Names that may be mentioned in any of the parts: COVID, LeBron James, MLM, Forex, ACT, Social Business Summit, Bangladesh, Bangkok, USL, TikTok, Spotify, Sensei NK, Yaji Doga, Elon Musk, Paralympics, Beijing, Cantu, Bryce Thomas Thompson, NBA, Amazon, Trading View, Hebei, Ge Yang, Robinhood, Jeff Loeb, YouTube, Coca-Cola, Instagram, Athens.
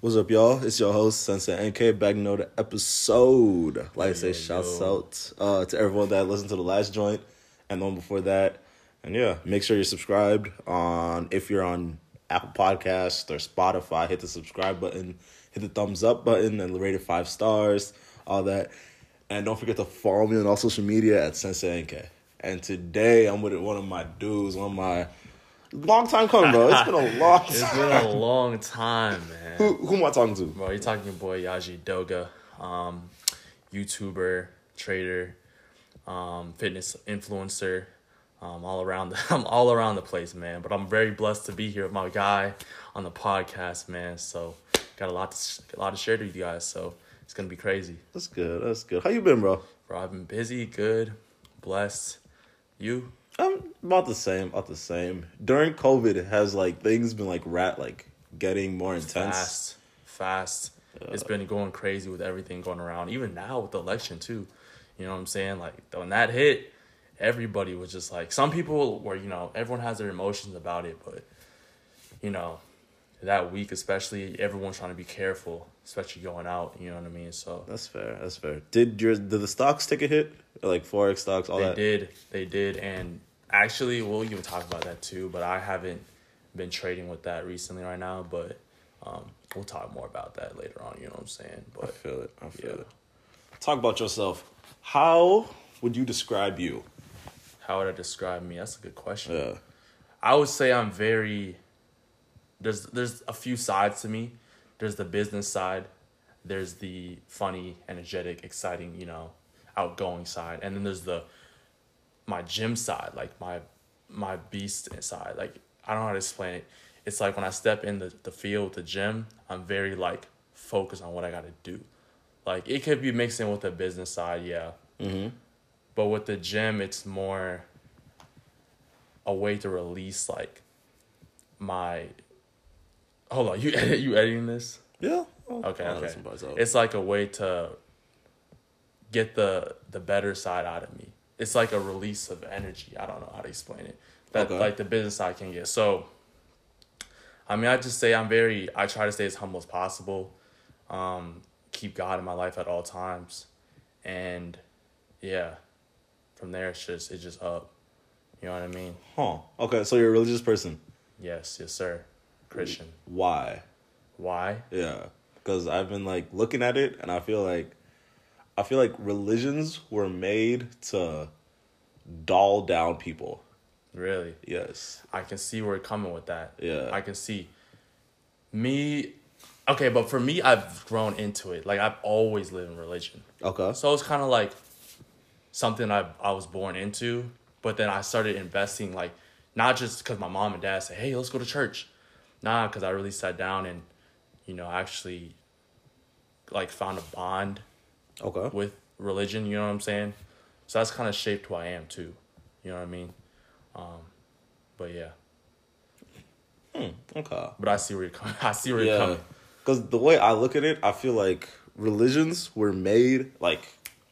What's up, y'all? It's your host, Sensei NK, back in another episode. Like I say, shouts out to everyone that listened to the last joint and the one before that. And yeah, make sure you're subscribed on, if you're on Apple Podcasts or Spotify, hit the subscribe button, hit the thumbs up button, and rate it 5 stars, all that. And don't forget to follow me on all social media at Sensei NK. And today, I'm with one of my dudes, one of my... Long time coming, bro. It's been a long time. It's been a long time, man. Who am I talking to? Bro, you're talking to your boy Yaji Doga, YouTuber, trader, fitness influencer. I'm all around the place, man. But I'm very blessed to be here with my guy on the podcast, man. So got a lot to share to you guys. So it's gonna be crazy. That's good. That's good. How you been, bro? Bro, I've been busy, good, blessed. You? I'm about the same. During COVID, has things been getting more intense? Fast. It's been going crazy with everything going around. Even now with the election too, you know what I'm saying? Like when that hit, everybody was just like, some people were, you know, everyone has their emotions about it, but you know, that week especially, everyone's trying to be careful, especially going out. You know what I mean? So that's fair. Did the stocks take a hit? Like forex stocks, all that? They did, and. Actually, we'll even talk about that too, but I haven't been trading with that recently right now, but we'll talk more about that later on, you know what I'm saying? But I feel it. Talk about yourself. How would you describe you? How would I describe me? That's a good question. Yeah. I would say I'm very... There's a few sides to me. There's the business side. There's the funny, energetic, exciting, you know, outgoing side. And then there's my gym side, like my beast inside. Like, I don't know how to explain it. It's like when I step in the field, the gym, I'm very focused on what I got to do. Like, it could be mixed in with the business side, yeah. Mm-hmm. But with the gym, it's more a way to release my... Hold on, you editing this? Yeah. Okay. It's like a way to get the better side out of me. It's like a release of energy. I don't know how to explain it. The business side can get. So, I mean, I just say I try to stay as humble as possible. Keep God in my life at all times. And, yeah, from there, it's just up. You know what I mean? Huh. Okay, so you're a religious person? Yes, sir. Christian. Why? Yeah, because I've been, looking at it, and I feel like religions were made to dull down people. Really? Yes. I can see where you're coming with that. Yeah. I can see. Okay, but for me, I've grown into it. I've always lived in religion. Okay. So it's kind of something I was born into, but then I started investing, not just because my mom and dad said, hey, let's go to church. Nah, because I really sat down and, you know, actually, found a bond. Okay. With religion, you know what I'm saying? So that's kind of shaped who I am, too. You know what I mean? But yeah. Okay. But I see where you're coming. Yeah. Because the way I look at it, I feel like religions were made,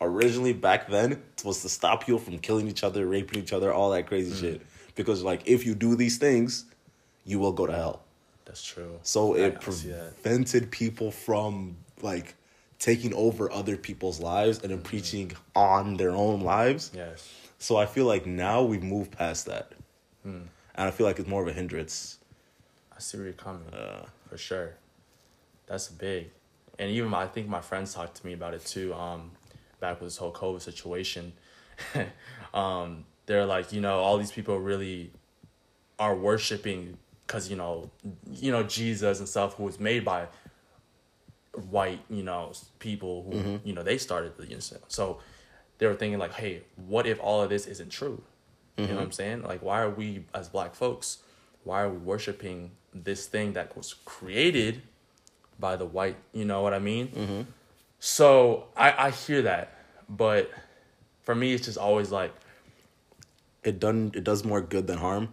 originally back then, was to stop you from killing each other, raping each other, all that crazy shit. Because, if you do these things, you will go to hell. That's true. So it prevented people from, taking over other people's lives and then preaching on their own lives. Yes. So I feel now we've moved past that. And I feel it's more of a hindrance. I see where you're coming. For sure. That's big. And even I think my friends talked to me about it too, back with this whole COVID situation. They're you know, all these people really are worshiping because, you know, Jesus and stuff, who was made by white, you know, people who, you know, they started the incident. So they were thinking hey, what if all of this isn't true? You know what I'm saying? Why are we as black folks, why are we worshiping this thing that was created by the white, you know what I mean? So I hear that, but for me, it's just always it does more good than harm.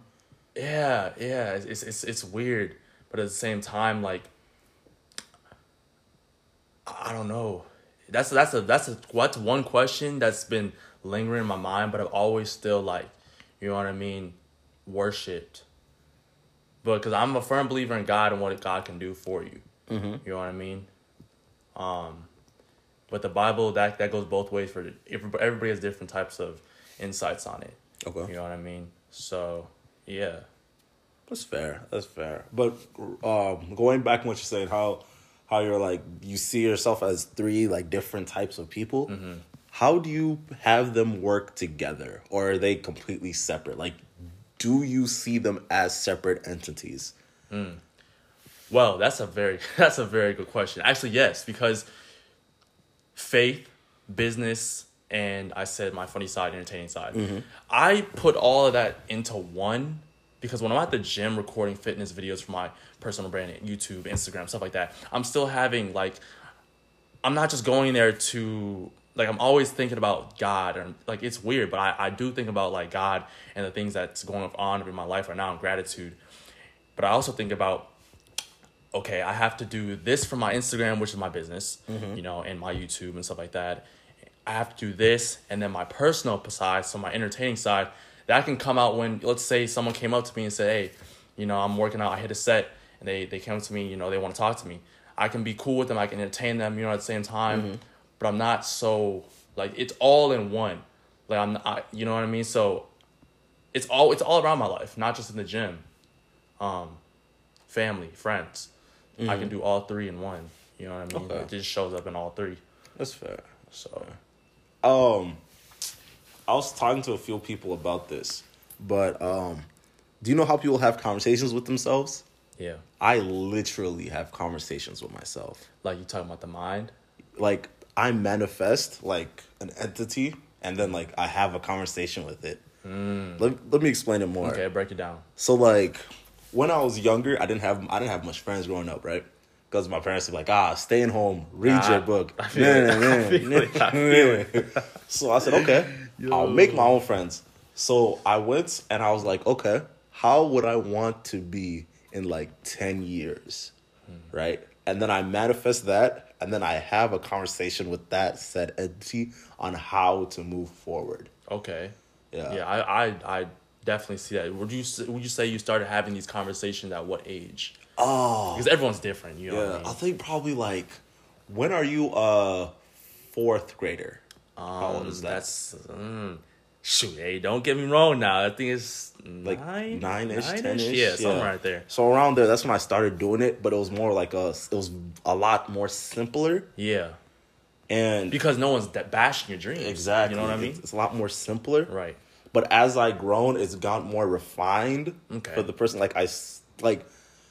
Yeah. It's weird. But at the same time, I don't know. That's one question that's been lingering in my mind, but I've always still you know what I mean, worshipped. But because I'm a firm believer in God and what God can do for you. Mm-hmm. You know what I mean? But the Bible, that goes both ways. For everybody has different types of insights on it. Okay. You know what I mean? So, yeah. That's fair. But going back to what you're saying, how you're like, you see yourself as three like different types of people. Mm-hmm. How do you have them work together, or are they completely separate? Like, do you see them as separate entities? Mm. Well, that's a very good question. Actually, yes, because faith, business, and I said my funny side, entertaining side. Mm-hmm. I put all of that into one. Because when I'm at the gym recording fitness videos for my personal brand, YouTube, Instagram, stuff like that, I'm still having, like, I'm not just going there to, like, I'm always thinking about God. And, like, it's weird, but I do think about, like, God and the things that's going on in my life right now and gratitude. But I also think about, okay, I have to do this for my Instagram, which is my business, mm-hmm. you know, and my YouTube and stuff like that. I have to do this. And then my personal side, so my entertaining side, that can come out when, let's say, someone came up to me and said, hey, you know, I'm working out, I hit a set, and they came to me, you know, they want to talk to me. I can be cool with them, I can entertain them, you know, at the same time, mm-hmm. but I'm not so, like, it's all in one. Like, I'm not, you know what I mean? So, it's all around my life, not just in the gym. Family, friends. Mm-hmm. I can do all three in one, you know what I mean? Okay. It just shows up in all three. That's fair. So, I was talking to a few people about this, but do you know how people have conversations with themselves? Yeah. I literally have conversations with myself. Like, you talking about the mind? Like, I manifest, like, an entity, and then, like, I have a conversation with it. Mm. Let me explain it more. Okay, break it down. So, like, when I was younger, I didn't have much friends growing up, right? Because my parents were like, staying home, read your book. I feel it. So I said, okay, I'll make my own friends. So I went and I was like, okay, how would I want to be in like 10 years, right? And then I manifest that, and then I have a conversation with that said entity on how to move forward. Okay. Yeah, I definitely see that. Would you say you started having these conversations at what age? Oh, because everyone's different, you know. Yeah, what I mean? I think probably like, when are you a fourth grader? How old is that? Shoot, hey, don't get me wrong now. I think it's like nine-ish, 10-ish. Yeah, something right there. So around there, that's when I started doing it, but it was more like a lot more simpler. Yeah, and because no one's bashing your dreams, exactly. You know what I mean? It's a lot more simpler, right? But as I grown, it's gotten more refined. Okay, for the person, like I.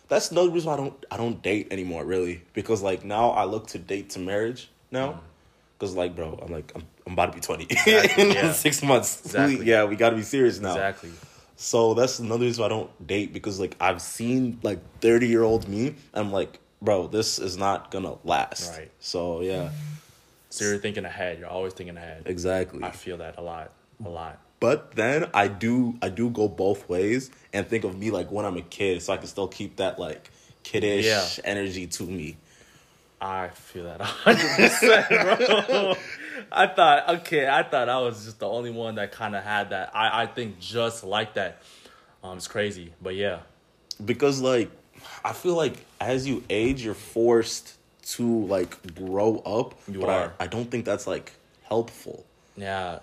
That's another reason why I don't date anymore, really, because like now I look to date to marriage now, because like, bro, I'm about to be 20 exactly, in 6 months. Exactly. Yeah, we got to be serious now. Exactly. So that's another reason why I don't date, because like I've seen like 30-year-old me, and I'm like, bro, this is not gonna last. Right. So yeah. So you're thinking ahead. You're always thinking ahead. Exactly. I feel that a lot. But then I do go both ways and think of me like when I'm a kid, so I can still keep that like kiddish energy to me. I feel that 100%, bro. I thought I was just the only one that kind of had that. I think just like that. It's crazy, but yeah. Because like, I feel like as you age, you're forced to like grow up. You are. I don't think that's like helpful. Yeah.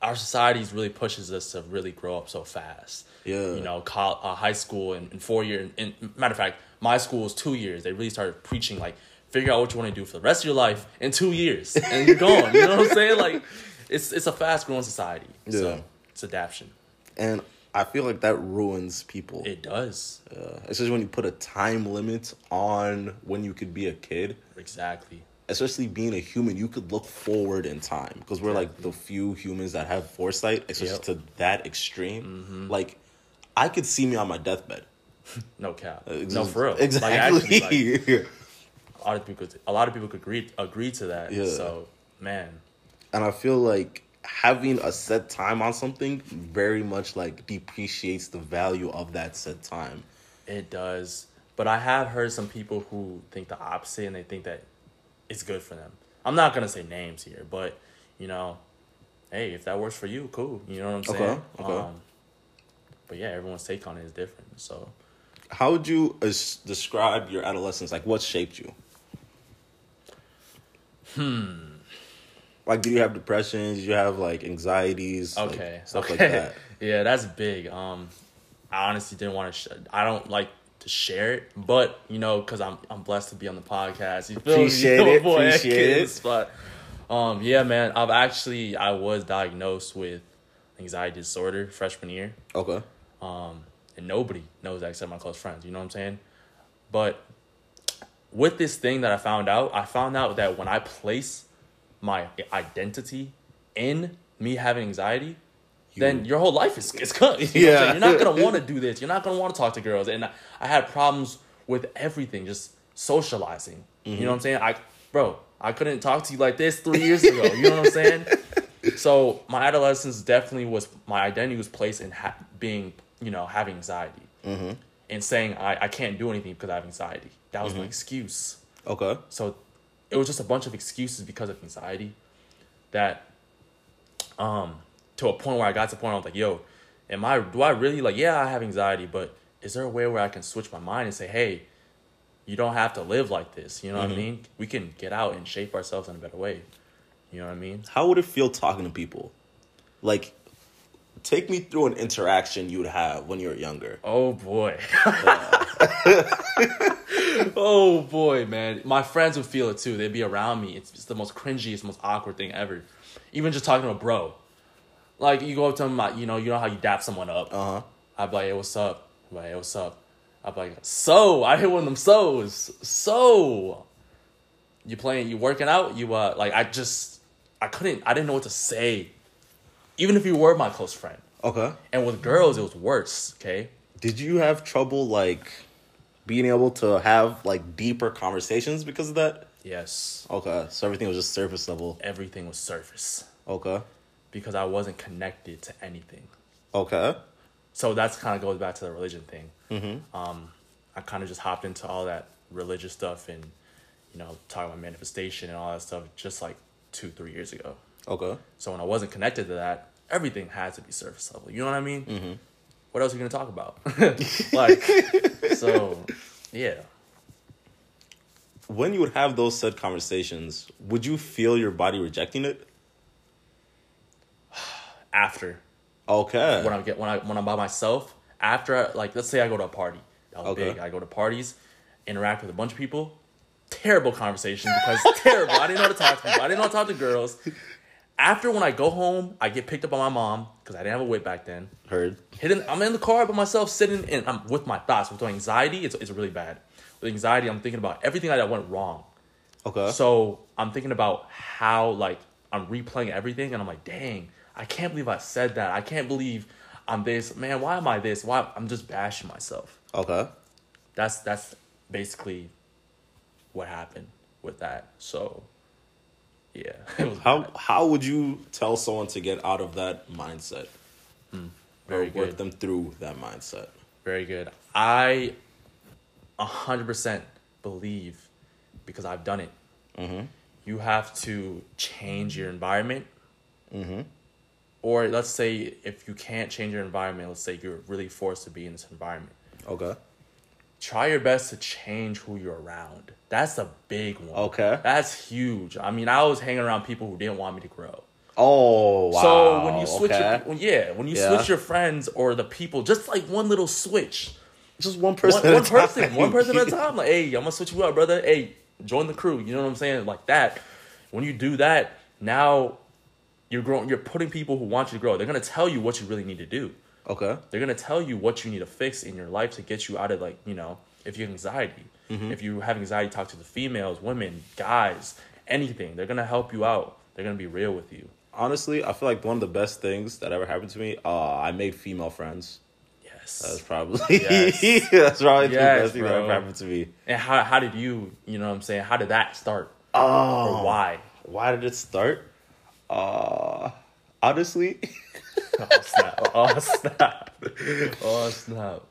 Our society really pushes us to really grow up so fast. Yeah. You know, high school and 4 years. And matter of fact, my school was 2 years. They really started preaching, like, figure out what you want to do for the rest of your life in 2 years. And you're gone. You know what I'm saying? Like, it's a fast-growing society. Yeah. So, it's adaption. And I feel like that ruins people. It does. Especially when you put a time limit on when you could be a kid. Exactly. Especially being a human, you could look forward in time, because we're like the few humans that have foresight, especially to that extreme. Mm-hmm. Like, I could see me on my deathbed. No cap. No, for real. Exactly. Like, actually, like, a lot of people could agree to that. Yeah. So, man. And I feel like having a set time on something very much like depreciates the value of that set time. It does. But I have heard some people who think the opposite, and they think that it's good for them. I'm not going to say names here, but, you know, hey, if that works for you, cool. You know what I'm saying? Okay. But yeah, everyone's take on it is different. So How would you describe your adolescence? Like, what shaped you? Like, did you have depressions? Did you have, like, anxieties? Okay. Like, stuff like that. Yeah, that's big. I honestly didn't want to... I don't like to share it. But, you know, because I'm blessed to be on the podcast. You feel appreciate me? It. Boy, appreciate it. But, yeah, man. I was diagnosed with anxiety disorder freshman year. Okay. And nobody knows that except my close friends. You know what I'm saying? But with this thing that I found out that when I place my identity in me having anxiety, then your whole life is cut. You know what I'm saying? You're not going to want to do this. You're not going to want to talk to girls. And I had problems with everything, just socializing. Mm-hmm. You know what I'm saying? I couldn't talk to you like this 3 years ago. You know what I'm saying? So my adolescence definitely was, my identity was placed in having anxiety. Mm-hmm. And saying I can't do anything because I have anxiety. That was my excuse. Okay. So it was just a bunch of excuses because of anxiety that, to a point where I got to the point where I was like, yo, do I really, like, yeah, I have anxiety, but is there a way where I can switch my mind and say, hey, you don't have to live like this. You know what I mean? We can get out and shape ourselves in a better way. You know what I mean? How would it feel talking to people? Like, take me through an interaction you would have when you were younger. Oh, boy. Oh, boy, man. My friends would feel it, too. They'd be around me. It's the most cringiest, most awkward thing ever. Even just talking to a bro. Like, you go up to him, you know how you dap someone up. Uh-huh. I'd be like, hey, what's up? I'd be like, so, I hit one of them so's. So, you playing, you working out? You, I didn't know what to say. Even if you were my close friend. Okay. And with girls, it was worse, okay? Did you have trouble, like, being able to have, like, deeper conversations because of that? Yes. Okay. So everything was just surface level. Everything was surface. Okay. Because I wasn't connected to anything. Okay. So that's kind of goes back to the religion thing. Mm-hmm. I kind of just hopped into all that religious stuff and, you know, talking about manifestation and all that stuff just, like, 2-3 years ago. Okay. So when I wasn't connected to that, everything had to be surface level. You know what I mean? Mm-hmm. What else are you going to talk about? Like, so, yeah. When you would have those said conversations, would you feel your body rejecting it? After. Okay. When I'm by myself, let's say I go to a party. That was big. I go to parties, interact with a bunch of people. Terrible conversation because terrible. I didn't know how to talk to people. I didn't know how to talk to girls. After when I go home, I get picked up by my mom because I didn't have a whip back then. Heard. I'm in the car by myself, sitting, and I'm with my thoughts. With anxiety, it's really bad. With anxiety, I'm thinking about everything that went wrong. Okay. So I'm thinking about how, like, I'm replaying everything, and I'm like, dang, I can't believe I said that. I can't believe I'm this. Man, why am I this? Why? I'm just bashing myself. Okay. That's basically what happened with that. So, yeah. How would you tell someone to get out of that mindset? Very good. Work them through that mindset. Very good. I 100% believe, because I've done it, you have to change your environment. Mm-hmm. Or let's say if you can't change your environment, let's say you're really forced to be in this environment. Okay. Try your best to change who you're around. That's a big one. Okay. That's huge. I mean, I was hanging around people who didn't want me to grow. Oh, wow. So when you switch switch your friends or the people, just like one little switch. Just one person at a time. Like, hey, I'm going to switch you up, brother. Hey, join the crew. You know what I'm saying? Like that. When you do that, now you're growing. You're putting people who want you to grow. They're going to tell you what you really need to do. Okay. They're going to tell you what you need to fix in your life to get you out of, like, you know, if you have anxiety. Mm-hmm. If you have anxiety, talk to the females, women, guys, anything. They're going to help you out. They're going to be real with you. Honestly, I feel like one of the best things that ever happened to me, I made female friends. Yes. That's probably the best thing that ever happened to me. And how did you know what I'm saying, how did that start? Oh. Or why? Why did it start? Honestly... Oh snap!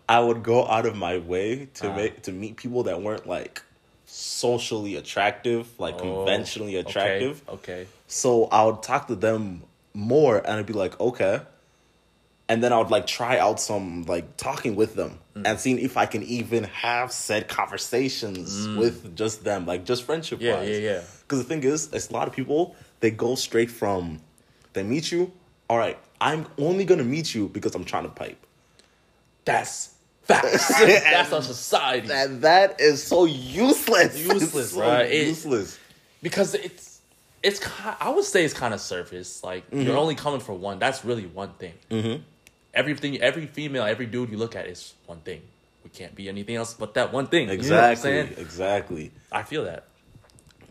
I would go out of my way to meet people that weren't, like, socially attractive, like conventionally attractive. Okay. So I would talk to them more, and I'd be like, okay, And then I would, like, try out some, like, talking with them and seeing if I can even have said conversations with just them, like, just friendship-wise. Yeah. Because the thing is, it's a lot of people, they go straight from, they meet you, all right, I'm only going to meet you because I'm trying to pipe. That's facts. That's our society. And that is so useless. Useless. Because it's I would say it's kind of surface. Like, you're only coming for one. That's really one thing. Mm-hmm. Everything, every female, every dude you look at is one thing. We can't be anything else but that one thing. Exactly. You know what I'm saying? Exactly. I feel that.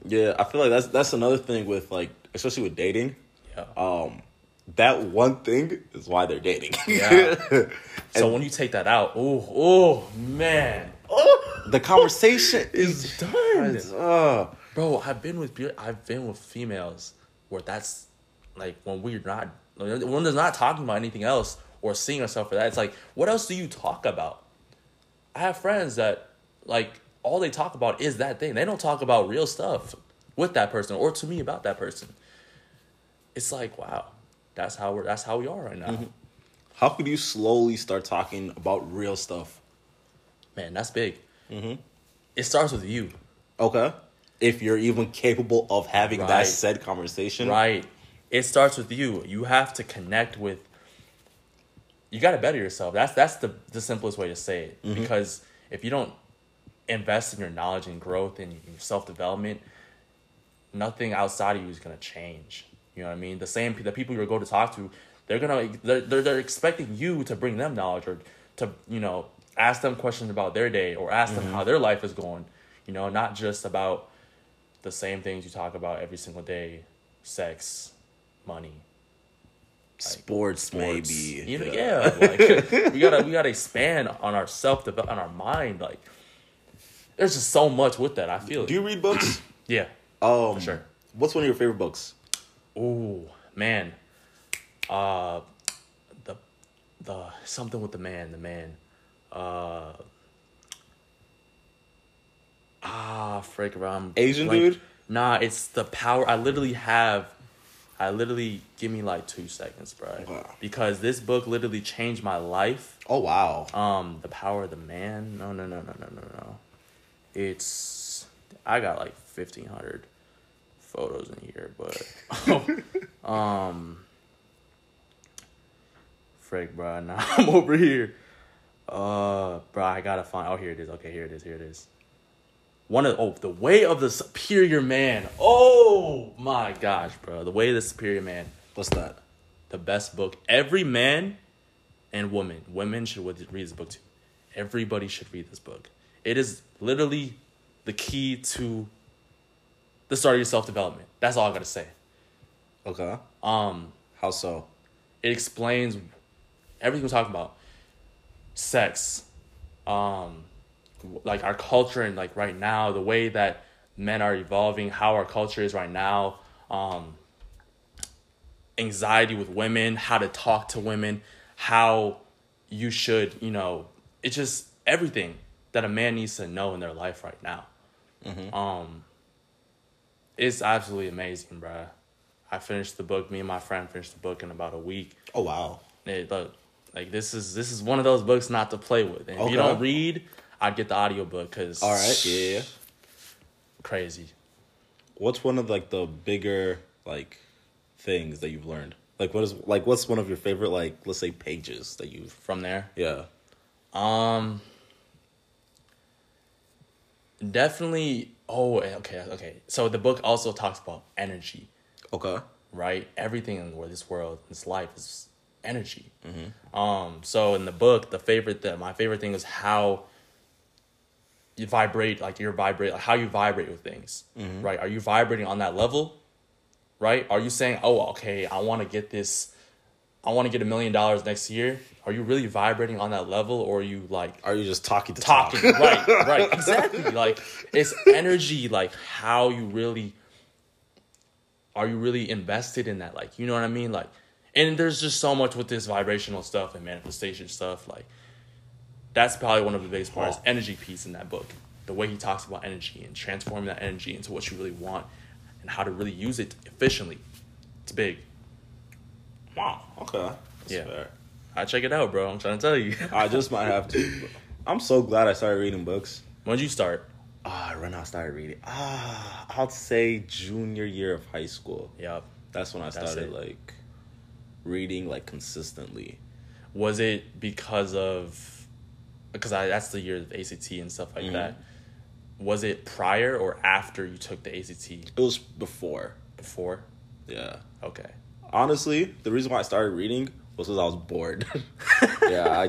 Yeah, I feel like that's another thing with, like, especially with dating. Yeah. That one thing is why they're dating. Yeah. So when you take that out, oh man. The conversation is done. Bro, I've been with females where that's like when they're not talking about anything else or seeing herself for that. It's like, what else do you talk about? I have friends that, like, all they talk about is that thing. They don't talk about real stuff with that person or to me about that person. It's like, wow, that's how we are right now. Mm-hmm. How could you slowly start talking about real stuff? Man, that's big. Mm-hmm. It starts with you. Okay. If you're even capable of having that said conversation. Right. It starts with you. You have to connect with... You got to better yourself. That's the simplest way to say it. Mm-hmm. Because if you don't invest in your knowledge and growth and your self-development, nothing outside of you is going to change. You know what I mean? The people you go to talk to, they're expecting you to bring them knowledge or to, you know, ask them questions about their day or ask them how their life is going. You know, not just about... the same things you talk about every single day. Sex, money, sports. Maybe. You know, like, we gotta expand on our on our mind. Like, there's just so much with that. I feel. Do you read books? Yeah. For sure. What's one of your favorite books? Oh man, the something with the man. Asian dude? Nah, it's The Power. Give me like 2 seconds, bro. Wow. Because this book literally changed my life. Oh, wow. The Power of the Man. No. I got like 1,500 photos in here, but... now I'm over here. I gotta find... Oh, here it is. The Way of the Superior Man. Oh my gosh, bro. The Way of the Superior Man. What's that? The best book. Every man and woman. Women should read this book too. Everybody should read this book. It is literally the key to the start of your self-development. That's all I gotta say. Okay. How so? It explains everything we're talking about. Sex. Like our culture and like right now, the way that men are evolving, how our culture is right now, anxiety with women, how to talk to women, how you should, you know, it's just everything that a man needs to know in their life right now. Mm-hmm. It's absolutely amazing, bruh. I finished the book. Me and my friend finished the book in about a week. Oh, wow. Like this is one of those books not to play with. And if you don't read... I'd get the audiobook because... All right, yeah. Crazy. What's one of, like, the bigger, like, things that you've learned? Like, what's one of your favorite, like, let's say, pages that you've... From there? Yeah. Definitely... Oh, okay. So, the book also talks about energy. Okay. Right? Everything in this world, this life is energy. Mm-hmm. So, in the book, my favorite thing is how... how you vibrate with things, mm-hmm. right? Are you vibrating on that level, right? Are you saying, oh, okay, I want to get $1 million next year. Are you really vibrating on that level, or are you just talking? Right, exactly. Like, it's energy, like how you really, are you really invested in that? Like, you know what I mean? Like, and there's just so much with this vibrational stuff and manifestation stuff, like, that's probably one of the biggest parts, energy piece in that book. The way he talks about energy and transforming that energy into what you really want and how to really use it efficiently. It's big. Wow. Okay. That's fair. I check it out, bro. I'm trying to tell you. I just might have to. Bro. I'm so glad I started reading books. When did you start? When I started reading. I'll say junior year of high school. Yep. That's when I started, like, reading, like, consistently. Was it because of... Because that's the year of ACT and stuff like that. Was it prior or after you took the ACT? It was before. Before? Yeah. Okay. Honestly, the reason why I started reading was because I was bored. Yeah,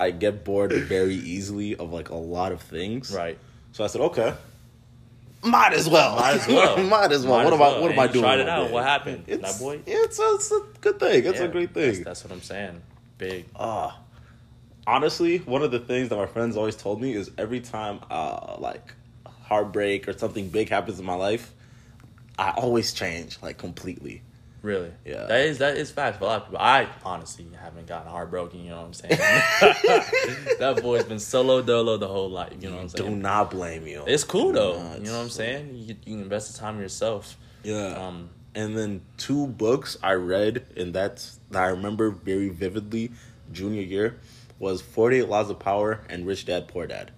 I get bored very easily of, like, a lot of things. Right. So I said, okay, might as well. What am I doing? Tried it out. What happened? That boy. It's a good thing. It's a great thing. That's what I'm saying. Big. Honestly, one of the things that my friends always told me is every time, like, heartbreak or something big happens in my life, I always change, like, completely. Really? Yeah. That is facts for a lot of people. I honestly haven't gotten heartbroken, you know what I'm saying? That boy's been solo dolo the whole life, you know what I'm saying? Do not blame you. It's cool, though. You know what I'm saying? You can invest the time in yourself. Yeah. And then 2 books I read, and that I remember very vividly junior year, was 48 Laws of Power and Rich Dad, Poor Dad.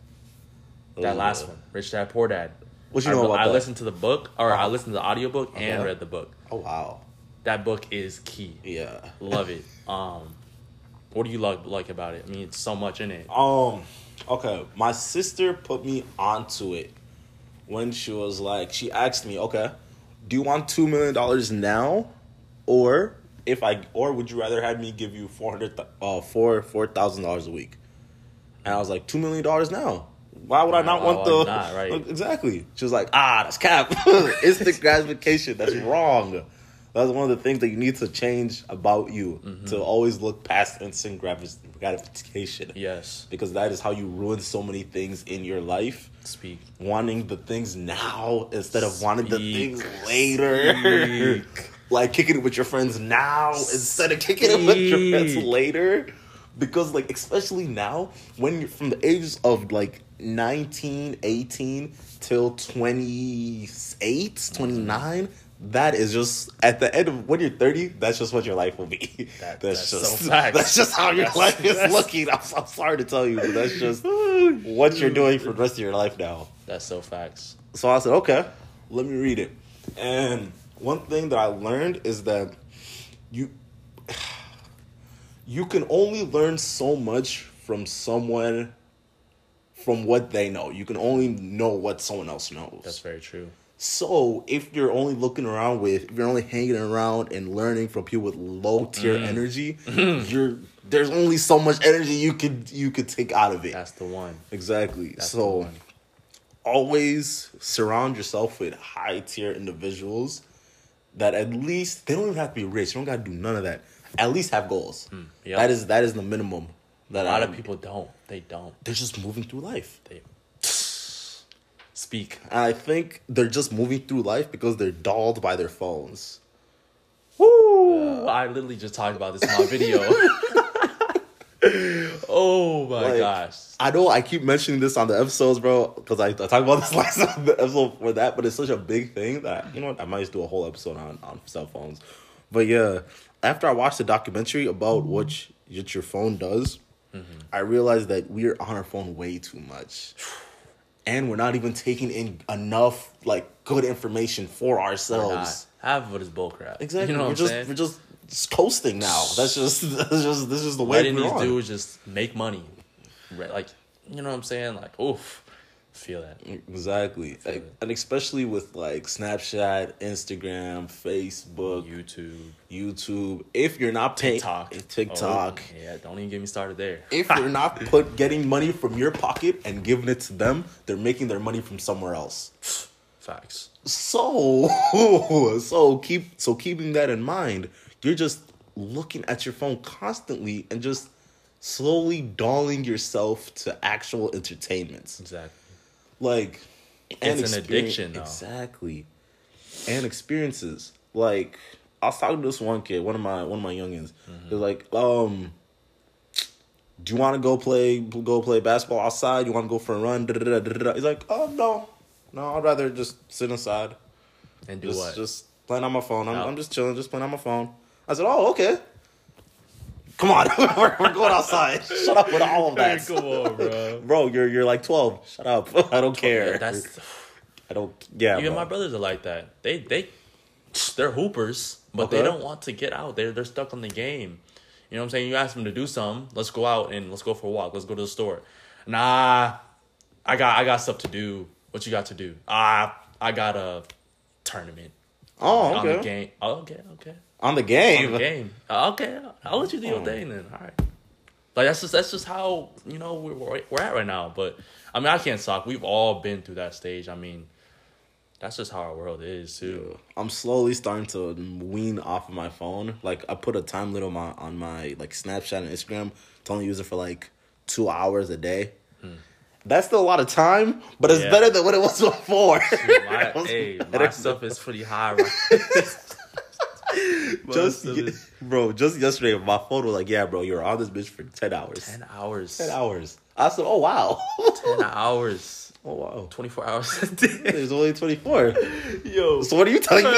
That last one, Rich Dad, Poor Dad. What you know about that? I listened to the book, or I listened to the audiobook and read the book. Oh, wow. That book is key. Yeah. Love it. What do you like about it? I mean, it's so much in it. Okay. My sister put me onto it when she was like, she asked me, okay, do you want $2 million now? Or would you rather have me give you $4,000 a week? And I was like, $2 million now. Why would I not want the... Not, right? Exactly. She was like, that's cap. Instant gratification. That's wrong. That's one of the things that you need to change about you, to always look past instant gratification. Yes. Because that is how you ruin so many things in your life. Speak. Wanting the things now instead of wanting the things later. Like kicking it with your friends now instead of kicking it with your friends later. Because, like, especially now, when you're from the ages of, like, 19, 18 till 28, 29... That is just, at the end of, when you're 30, that's just what your life will be. That's just how your life is looking. I'm sorry to tell you, but that's just what you're doing for the rest of your life now. That's so facts. So I said, okay, let me read it. And one thing that I learned is that you can only learn so much from someone, from what they know. You can only know what someone else knows. That's very true. So, if you're only hanging around and learning from people with low tier energy, there's only so much energy you could take out of it. That's the one. Exactly. So, always surround yourself with high tier individuals that at least they don't even have to be rich. You don't got to do none of that. At least have goals. Yep. That is the minimum. That a lot of people don't. They don't. They're just moving through life. I think they're just moving through life because they're dulled by their phones. Woo! I literally just talked about this in my video. Oh my gosh. I know I keep mentioning this on the episodes, bro, because I talked about this last episode for that, but it's such a big thing that, you know what, I might just do a whole episode on cell phones. But yeah, after I watched the documentary about what your phone does, I realized that we're on our phone way too much. And we're not even taking in enough, like, good information for ourselves. Half of it is bullcrap. Exactly. You know we're just coasting now. This is the way we're on. What these do is just make money. Like, you know what I'm saying? Like, oof. Feel that. Exactly. And especially with, like, Snapchat, Instagram, Facebook. YouTube. If you're not paying... TikTok. Oh, yeah, don't even get me started there. If you're not getting money from your pocket and giving it to them, they're making their money from somewhere else. Facts. So keeping that in mind, you're just looking at your phone constantly and just slowly dulling yourself to actual entertainments. Exactly. Like, it's an addiction, though. Exactly. And experiences. Like, I was talking to this one kid, one of my youngins. He was like, do you want to go play basketball outside? You want to go for a run? He's like, oh, no, I'd rather just sit inside. And just playing on my phone. I'm just chilling, just playing on my phone. I said, oh, okay. Come on, we're going outside. Shut up with all of that. Come on, bro. Bro, you're like 12. Shut up. I don't care. That's. I don't. Yeah. Even my brothers are like that. They're hoopers, but okay. They don't want to get out. They're stuck on the game. You know what I'm saying? You ask them to do something. Let's go out and let's go for a walk. Let's go to the store. Nah, I got stuff to do. What you got to do? I got a tournament. Oh, okay. On the game. Oh, okay. On the game. Okay, I'll let you do your thing then. All right. Like that's just how we're at right now. But I mean, I can't talk. We've all been through that stage. I mean, that's just how our world is too. I'm slowly starting to wean off of my phone. Like I put a time limit on my like Snapchat and Instagram to only use it for like 2 hours a day. Hmm. That's still a lot of time, but it's better than what it was before. Dude, my stuff is pretty high right now. Just yesterday, my phone was like, "Yeah, bro, you were on this bitch for 10 hours." 10 hours. 10 hours. I said, "Oh wow." 10 hours. Oh wow. 24 hours. There's only 24. Yo. So what are you telling me?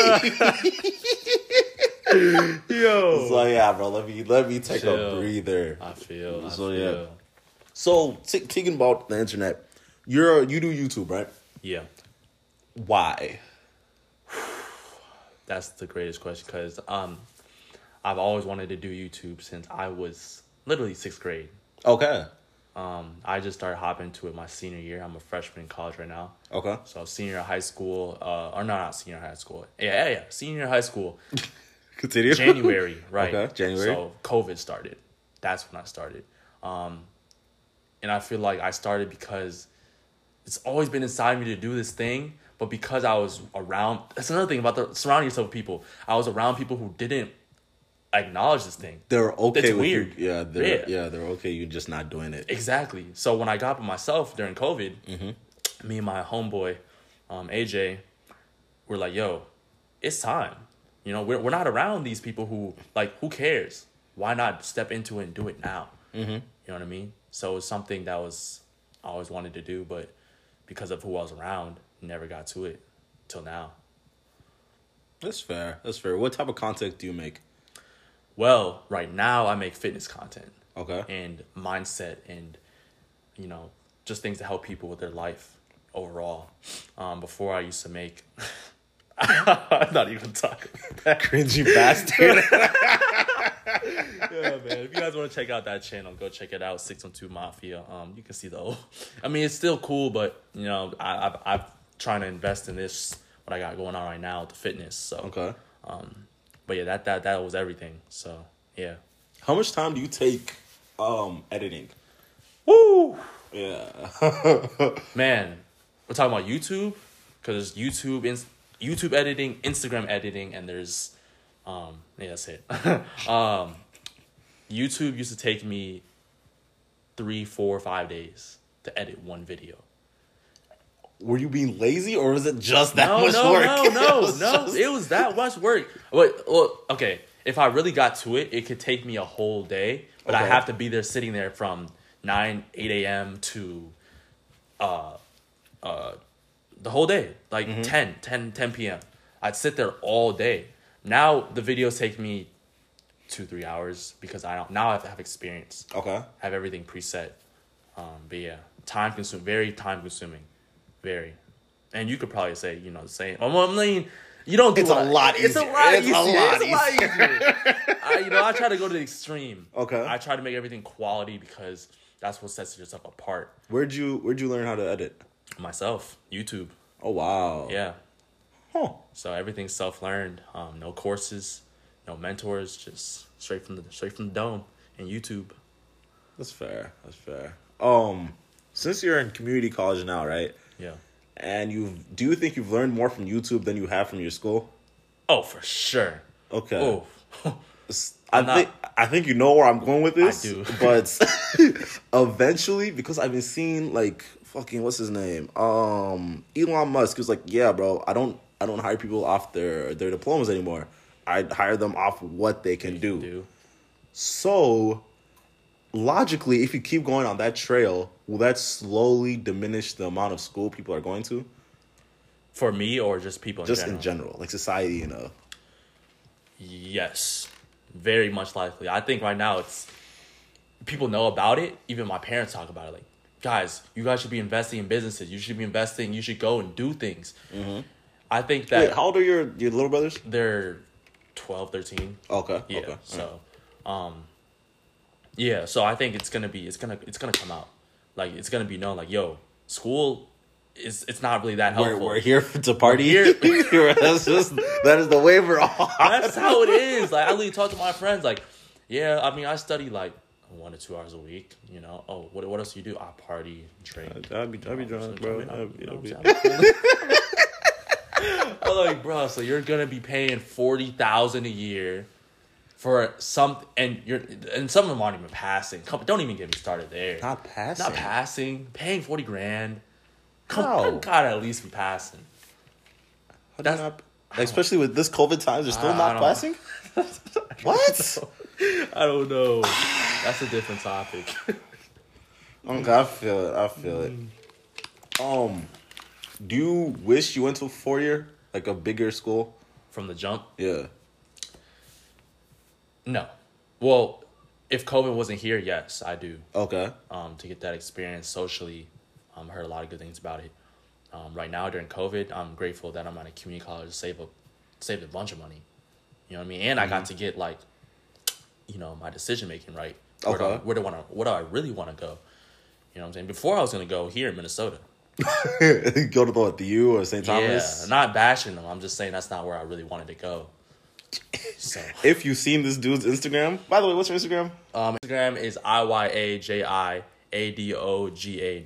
Yo. So yeah, bro. Let me take a breather. I feel. Yeah. So thinking about the internet, you do YouTube, right? Yeah. Why? That's the greatest question because I've always wanted to do YouTube since I was literally 6th grade. Okay. I just started hopping into it my senior year. I'm a freshman in college right now. Okay. So senior high school, or no, not senior high school. Yeah. Senior high school. Continue. January, right. Okay, January. So COVID started. That's when I started. And I feel like I started because it's always been inside me to do this thing. But because I was around, that's another thing about surrounding yourself with people. I was around people who didn't acknowledge this thing. They're okay. It's weird. You. Yeah, they're okay. You're just not doing it. Exactly. So when I got by myself during COVID, mm-hmm. me and my homeboy, AJ, were like, "Yo, it's time. We're not around these people who like who cares. Why not step into it and do it now? Mm-hmm. You know what I mean?" So it's something that I always wanted to do, but because of who I was around. Never got to it till now. That's fair. What type of content do you make? Well, right now I make fitness content. Okay. And mindset and, just things to help people with their life overall. Before I used to make... I'm not even talking about that. Cringy bastard. Yeah, man. If you guys want to check out that channel, go check it out. 612 Mafia. You can see the old... I mean, it's still cool, but, I've trying to invest in this what I got going on right now with the fitness. So okay. But yeah, that was everything. So yeah. How much time do you take editing? Woo! Yeah. Man, we're talking about YouTube because YouTube YouTube editing, Instagram editing, and there's that's it. YouTube used to take me 3, 4, 5 days to edit one video. Were you being lazy, or was it just that much work? No. It was that much work. Well, okay, if I really got to it, it could take me a whole day. But okay. I have to be there sitting there from 8 a.m. to the whole day. Like mm-hmm. 10 p.m. I'd sit there all day. Now the videos take me 2-3 hours because I have to have experience. Okay. I have everything preset. But yeah, very time consuming. Very. And you could probably say, the same. I mean, you don't do It's a lot easier. I try to go to the extreme. Okay. I try to make everything quality because that's what sets yourself apart. Where'd you learn how to edit? Myself. YouTube. Oh, wow. Yeah. Huh. So everything's self-learned. No courses, no mentors, just straight from the dome and YouTube. That's fair. Since you're in community college now, right? Yeah. And do you think you've learned more from YouTube than you have from your school? Oh, for sure. Okay. Oh. I think you know where I'm going with this. I do. But eventually, because I've been seeing like fucking what's his name? Elon Musk was like, "Yeah, bro, I don't hire people off their diplomas anymore. I hire them off what they can do." So logically, if you keep going on that trail, will that slowly diminish the amount of school people are going to? For me or just people in general? Just in general, like society, Yes. Very much likely. I think right now it's people know about it. Even my parents talk about it. Like, guys, you guys should be investing in businesses. You should be investing. You should go and do things. Mm-hmm. I think that... Wait, how old are your little brothers? They're 12, 13. Okay. Yeah. Okay. So, yeah. So I think it's gonna come out. Like, it's gonna be known. Like, yo, school. It's not really that helpful. We're here to party. Here. That is the way we're on. That's how it is. Like, I literally talk to my friends. Like, yeah, I mean, I study like 1 or 2 hours a week. You know. Oh, what else do you do? I party, drink. I'd be drunk, bro. I'm like, bro. So you're gonna be paying $40,000 a year for some, and some of them aren't even passing. Don't even get me started there. Not passing. Paying $40,000. No. Gotta at least be passing. That's not, especially with this COVID times, they're still not passing. What? I don't know. That's a different topic. Okay, I feel it. Do you wish you went to a 4-year, like a bigger school from the jump? Yeah. No. Well, if COVID wasn't here, yes, I do. Okay. To get that experience socially. Heard a lot of good things about it. Right now during COVID, I'm grateful that I'm at a community college to saved a bunch of money. You know what I mean? And I got to get like, you know, my decision making right. Okay. Where do I really want to go? You know what I'm saying? Before I was gonna go here in Minnesota. Go to the U or St. Thomas. Yeah, not bashing them. I'm just saying that's not where I really wanted to go. So if you've seen this dude's Instagram, by the way, what's your Instagram? Instagram is IYAJIADOGA,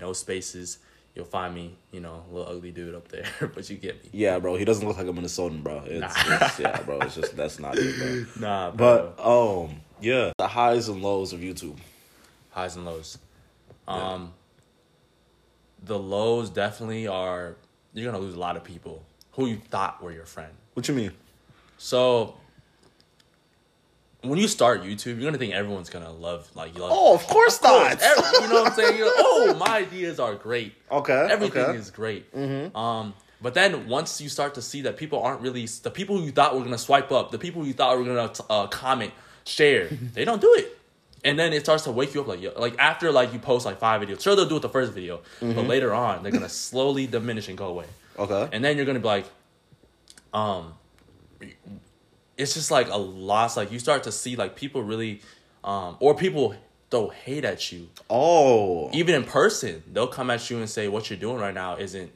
no spaces. You'll find me, you know, a little ugly dude up there, but you get me. Yeah, bro, he doesn't look like a Minnesotan, bro. Yeah, bro, it's just, that's not it, bro. Nah, bro. But, yeah. The highs and lows of YouTube. Highs and lows. Yeah. The lows definitely are, you're going to lose a lot of people who you thought were your friend. What you mean? So... when you start YouTube, you're going to think everyone's going to love. Oh, of course not. You know what I'm saying? You're like, oh, my ideas are great. Okay. Everything is great. Mm-hmm. But then once you start to see that people aren't really, the people you thought were going to swipe up, the people you thought were going to comment, share, they don't do it. And then it starts to wake you up. Like after like you post like 5 videos, sure, they'll do it the first video. Mm-hmm. But later on, they're going to slowly diminish and go away. Okay. And then you're going to be like, it's just, like, a loss. Like, you start to see, like, people really... or people throw hate at you. Oh. Even in person. They'll come at you and say, what you're doing right now isn't...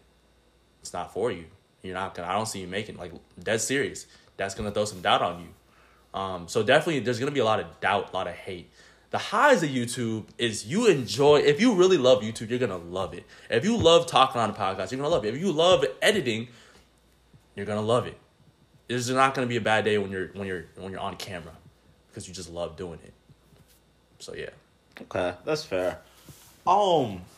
it's not for you. You're not going to... I don't see you making... like, dead serious. That's going to throw some doubt on you. So, definitely, there's going to be a lot of doubt, a lot of hate. The highs of YouTube is you enjoy... if you really love YouTube, you're going to love it. If you love talking on a podcast, you're going to love it. If you love editing, you're going to love it. There's not going to be a bad day when you're on camera because you just love doing it. So yeah. Okay, that's fair.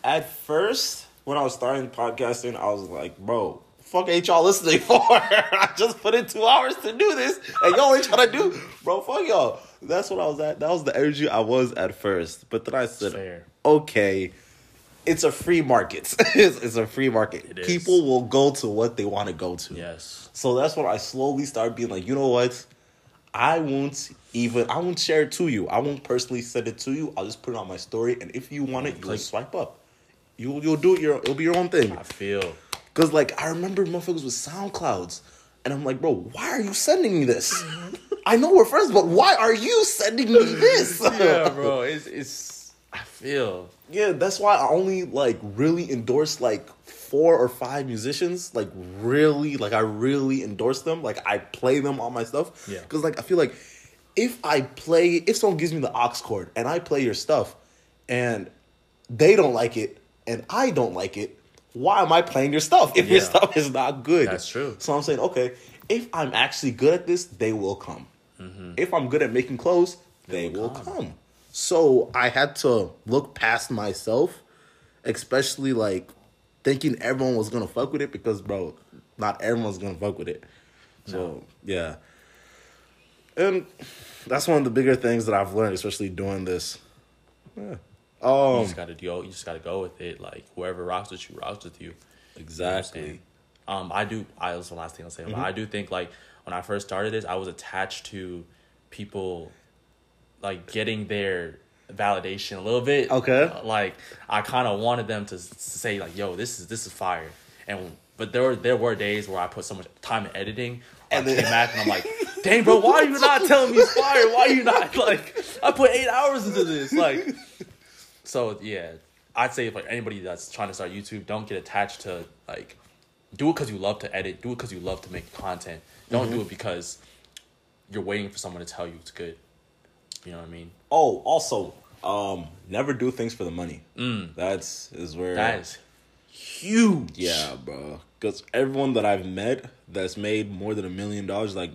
At first when I was starting podcasting, I was like, bro, fuck ain't y'all listening for? I just put in 2 hours to do this and y'all ain't trying to do, bro, fuck y'all. That's what I was at. That was the energy I was at first. But then I said, fair. Okay, it's a free market. It's a free market. People will go to what they want to go to. Yes. So that's when I slowly started being like, you know what? I won't share it to you. I won't personally send it to you. I'll just put it on my story. And if you want it, you'll swipe up. You'll do it. It'll be your own thing. I feel. Because, like, I remember motherfuckers with SoundClouds. And I'm like, bro, why are you sending me this? I know we're friends, but why are you sending me this? Yeah, bro. It's... I feel. Yeah, that's why I only, like, really endorse, like, 4 or 5 musicians. Like, really, like, I really endorse them. Like, I play them on my stuff. Yeah. Because, like, I feel like if someone gives me the aux cord and I play your stuff and they don't like it and I don't like it, why am I playing your stuff if your stuff is not good? That's true. So I'm saying, okay, if I'm actually good at this, they will come. Mm-hmm. If I'm good at making clothes, they will come. So I had to look past myself, especially, like, thinking everyone was going to fuck with it because, bro, not everyone's going to fuck with it. No. So, yeah. And that's one of the bigger things that I've learned, especially doing this. Yeah. You just got to go with it. Like, whoever rocks with you, rocks with you. Exactly. You know what I'm saying? That's the last thing I'll say. Mm-hmm. I do think, like, when I first started this, I was attached to people – like getting their validation a little bit. Okay. Like I kind of wanted them to say like, "Yo, this is fire." And but there were days where I put so much time in editing, and I came back and I'm like, "Dang, bro, why are you not telling me it's fire? Why are you not like? I put 8 hours into this." Like, so yeah, I'd say if like anybody that's trying to start YouTube, don't get attached to like. Do it because you love to edit. Do it because you love to make content. Don't do it because you're waiting for someone to tell you it's good. You know what I mean? Oh, also, never do things for the money. That is huge. Yeah, bro. Because everyone that I've met that's made more than $1 million, like,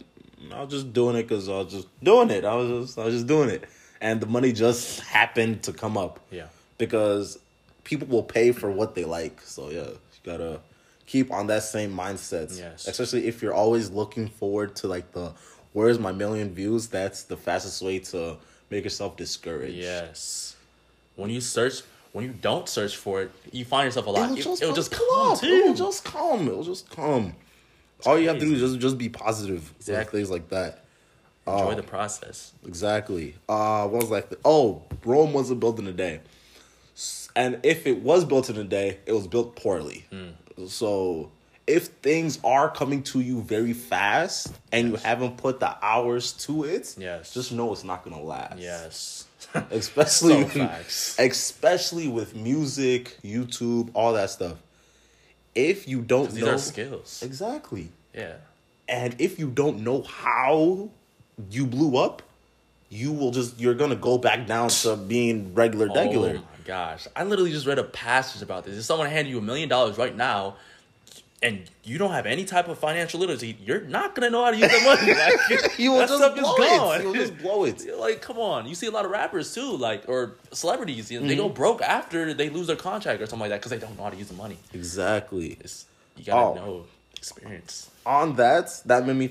I was just doing it because I was just doing it. I was just doing it. And the money just happened to come up. Yeah. Because people will pay for what they like. So, yeah, you got to... keep on that same mindset. Yes. Especially if you're always looking forward to like the where's my million views, that's the fastest way to make yourself discouraged. Yes. When you don't search for it, you find yourself a lot. It'll just come. All you have to do is just be positive. Exactly. Things like that. Enjoy the process. Exactly. What was like Rome wasn't built in a day. And if it was built in a day, it was built poorly. So, if things are coming to you very fast and you haven't put the hours to it, just know it's not gonna last. Yes, especially with music, YouTube, all that stuff. If you don't know, these are skills. Exactly. Yeah. And if you don't know how you blew up, you're gonna go back down to being regular. Gosh, I literally just read a passage about this. If someone handed you $1 million right now and you don't have any type of financial literacy, you're not going to know how to use that money. Like, You'll just blow it. Like, come on. You see a lot of rappers, too, like, or celebrities. You know, they go broke after they lose their contract or something like that because they don't know how to use the money. Exactly. You got to know experience. On that made me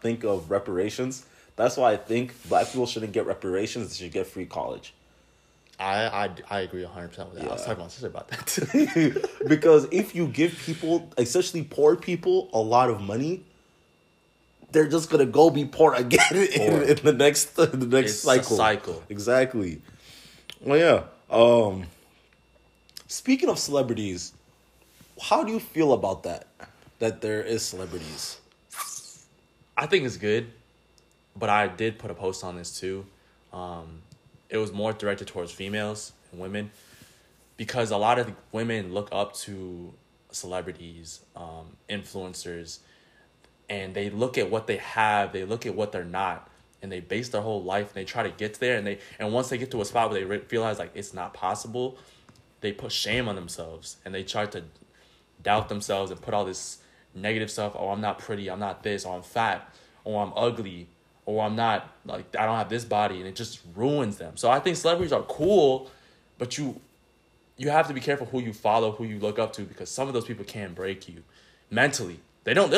think of reparations. That's why I think black people shouldn't get reparations. They should get free college. I agree 100% with that. Yeah. I was talking to my sister about that too. Because if you give people, especially poor people, a lot of money, they're just gonna go be poor again in the next cycle. Exactly. Well, yeah. Speaking of celebrities, how do you feel about that? That there is celebrities? I think it's good, but I did put a post on this too. It was more directed towards females and women because a lot of women look up to celebrities, influencers, and they look at what they have, they look at what they're not, and they base their whole life and they try to get there. And once they get to a spot where they realize like it's not possible, they put shame on themselves and they try to doubt themselves and put all this negative stuff. Oh, I'm not pretty. I'm not this. Or I'm fat. Or I'm ugly. Or I'm not, like, I don't have this body, and it just ruins them. So I think celebrities are cool, but you have to be careful who you follow, who you look up to, because some of those people can break you mentally. They don't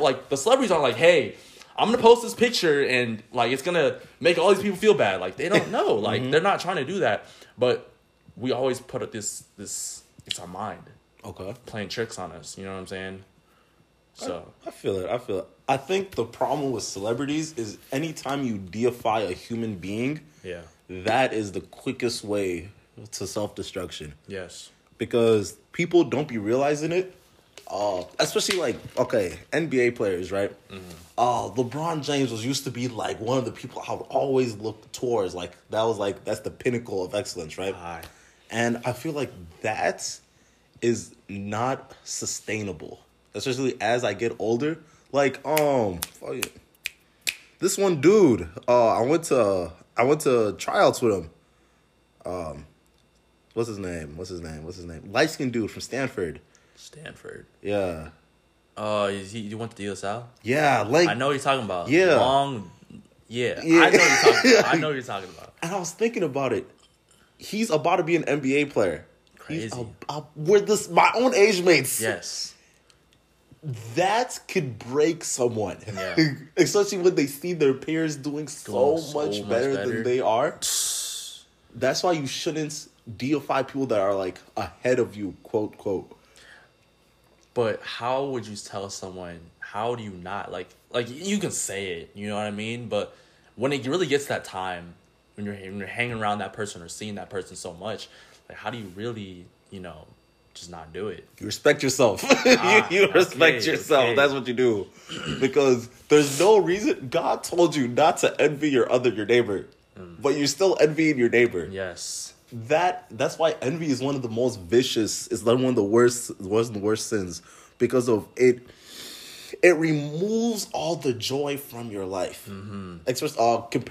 like, the celebrities aren't like, hey, I'm going to post this picture, and, like, it's going to make all these people feel bad. Like, they don't know. Like, they're not trying to do that. But we always put up this, it's our mind. Okay. Playing tricks on us. You know what I'm saying? So I feel it. I think the problem with celebrities is anytime you deify a human being, that is the quickest way to self-destruction. Yes. Because people don't be realizing it. Especially like, okay, NBA players, right? LeBron James used to be like one of the people I would always look towards. Like that's the pinnacle of excellence, right? And I feel like that is not sustainable. Especially as I get older. Like, this one dude, I went to tryouts with him. What's his name? Light-skinned dude from Stanford. Yeah. You went to the USL? Yeah, like. I know what you're talking about. Yeah. I know what you're talking about. And I was thinking about it. He's about to be an NBA player. Crazy. We're my own age mates. Yes. That could break someone, especially when they see their peers doing so much better than they are. That's why you shouldn't deify people that are like ahead of you, quote, quote. But how would you tell someone, how do you not like you can say it, you know what I mean? But when it really gets that time when you're hanging around that person or seeing that person so much, like, how do you really, you know, just not do it? You respect yourself. You respect yourself. Okay. That's what you do. Because there's no reason. God told you not to envy your neighbor. Mm. But you're still envying your neighbor. Yes. That's why envy is one of the most vicious. It's like one of the worst sins, because of it removes all the joy from your life. Mm-hmm. Express what's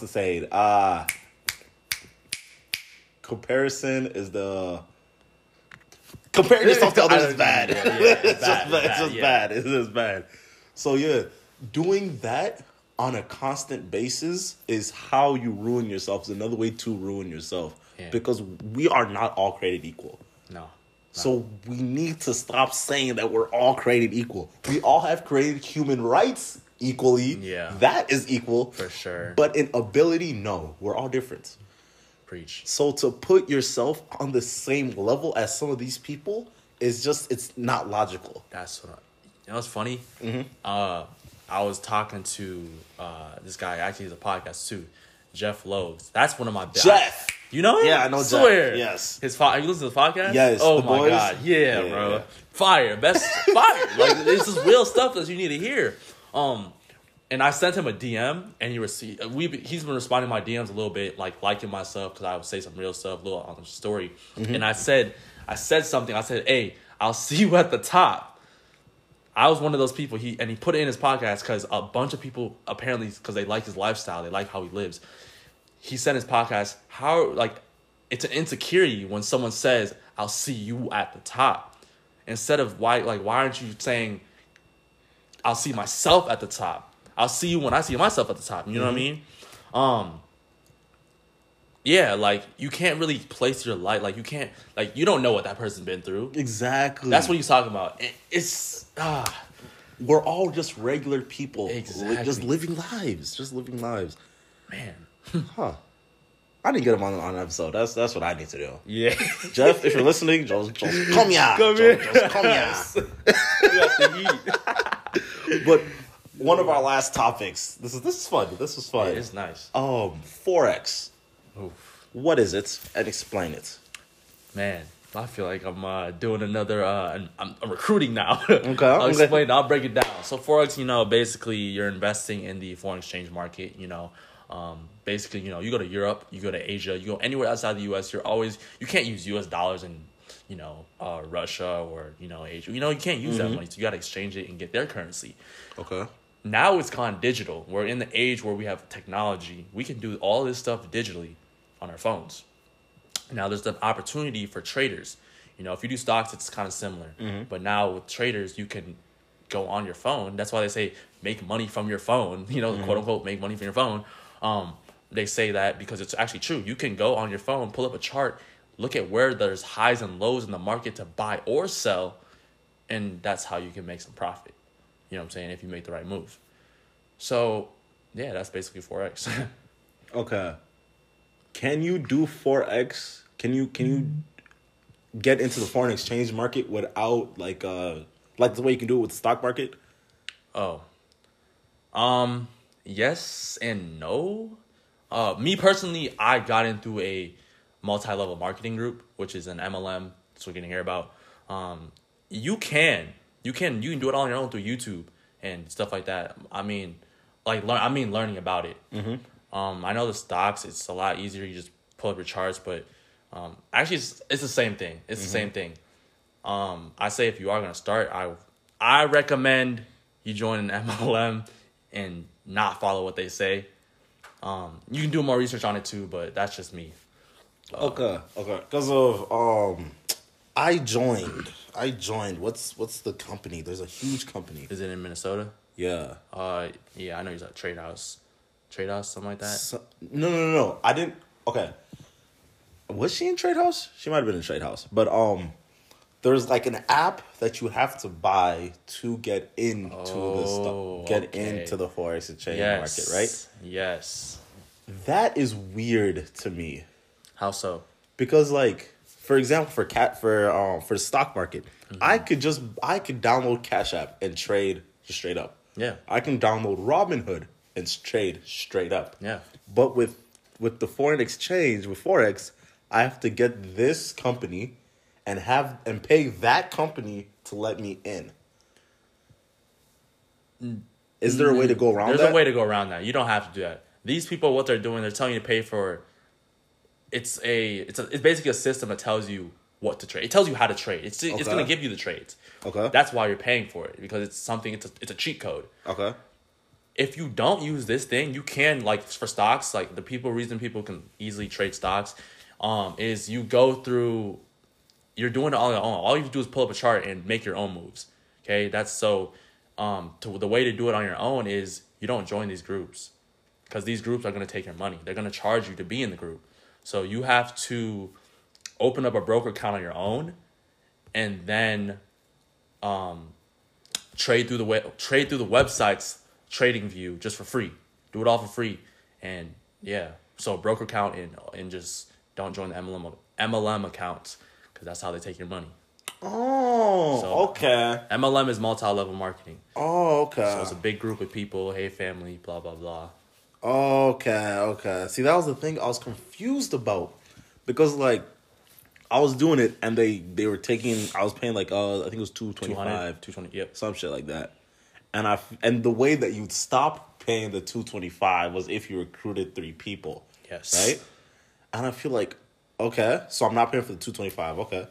the saying? Comparison is the... Comparing yourself to others is bad. It's just bad. So yeah, doing that on a constant basis is how you ruin yourself. It's another way to ruin yourself. Yeah. Because we are not all created equal. No. So we need to stop saying that we're all created equal. We all have created human rights equally. Yeah. That is equal. For sure. But in ability, no. We're all different. Preach. So to put yourself on the same level as some of these people is just, it's not logical. That's what you know, it's funny. Mm-hmm. I was talking to this guy, actually he's a podcast too, Jeff Loeb. That's one of my best. Jeff! You know him? Yeah, I know Swear. Jeff. Yes. Are you listening to the podcast? Yes. Oh my boys? God. Yeah, bro. Yeah. Fire. Best fire. Like, this is real stuff that you need to hear. And I sent him a DM, and he's been responding to my DMs a little bit, like liking my stuff, because I would say some real stuff, a little on the story. Mm-hmm. And I said something. I said, hey, I'll see you at the top. I was one of those people, and he put it in his podcast, because a bunch of people, apparently, because they like his lifestyle, they like how he lives. He sent his podcast, how, like, it's an insecurity when someone says, I'll see you at the top. Instead of, why aren't you saying, I'll see myself at the top? I'll see you when I see myself at the top. You know mm-hmm. what I mean? Yeah, like, you can't really place your light. Like, you can't... Like, you don't know what that person's been through. Exactly. That's what he's talking about. It's... We're all just regular people. Exactly. Just living lives. Man. Huh. I didn't get him on an episode. That's what I need to do. Yeah. Jeff, if you're listening, just come here. Just come here. We have to eat. But... One of our last topics. This is fun. This is fun. Yeah, it's nice. Forex. Oof. What is it? And explain it. Man, I feel like I'm doing another. I'm recruiting now. Okay. I'll explain it. I'll break it down. So forex, you know, basically you're investing in the foreign exchange market. You know, basically, you know, you go to Europe, you go to Asia, you go anywhere outside the U.S. You can't use U.S. dollars and. You know, Russia or, you know, Asia. You know, you can't use mm-hmm. that money, so you got to exchange it and get their currency. Okay. Now it's gone digital. We're in the age where we have technology. We can do all this stuff digitally on our phones. Now there's the opportunity for traders. You know, if you do stocks, it's kind of similar. Mm-hmm. But now with traders, you can go on your phone. That's why they say make money from your phone. You know, mm-hmm. quote unquote, make money from your phone. They say that because it's actually true. You can go on your phone, pull up a chart, look at where there's highs and lows in the market to buy or sell, and that's how you can make some profit. You know what I'm saying? If you make the right move. So, yeah, that's basically Forex. Okay. Can you do Forex? Can you get into the foreign exchange market without, like the way you can do it with the stock market? Oh. Yes and no. Me personally, I got into a multi-level marketing group, which is an MLM. That's what we're gonna hear about. You can do it all on your own through YouTube and stuff like that. I mean learning about it. Mm-hmm. I know the stocks, it's a lot easier. You just pull up your charts, but actually it's the same thing. It's mm-hmm. the same thing. I say if you are gonna start, I recommend you join an MLM and not follow what they say. You can do more research on it too, but that's just me. Okay. Because of I joined. What's the company? There's a huge company. Is it in Minnesota? Yeah. Yeah. I know you're at Trade House, something like that. No. I didn't. Okay. Was she in Trade House? She might have been in Trade House, but there's like an app that you have to buy to get into into the forex exchange market, right? Yes. That is weird to me. How so? Because, like, for example, for stock market, mm-hmm. I could download Cash App and trade just straight up. Yeah. I can download Robinhood and trade straight up. Yeah. But with the foreign exchange, with Forex, I have to get this company and pay that company to let me in. Is there a way to go around that? There's a way to go around that. You don't have to do that. These people, what they're doing, they're telling you to pay for. It's basically a system that tells you what to trade. It tells you how to trade. It's going to give you the trades. Okay. That's why you're paying for it, because it's something. It's a cheat code. Okay. If you don't use this thing, you can, like, for stocks, like, reason people can easily trade stocks, is you go through. You're doing it all on your own. All you have to do is pull up a chart and make your own moves. Okay, that's so. The way to do it on your own is you don't join these groups, because these groups are going to take your money. They're going to charge you to be in the group. So you have to open up a broker account on your own, and then trade through the website's Trading View just for free. Do it all for free, and yeah. So broker account and just don't join the MLM accounts, because that's how they take your money. Oh, so, okay. MLM is multi-level marketing. Oh, okay. So it's a big group of people. Hey, family, blah, blah, blah. Okay. See, that was the thing I was confused about. Because, like, I was doing it, and they were taking... I was paying, like, I think it was $225. $220, yep. Some shit like that. And the way that you'd stop paying the $225 was if you recruited 3 people. Yes. Right? And I feel like, okay, so I'm not paying for the $225. Okay.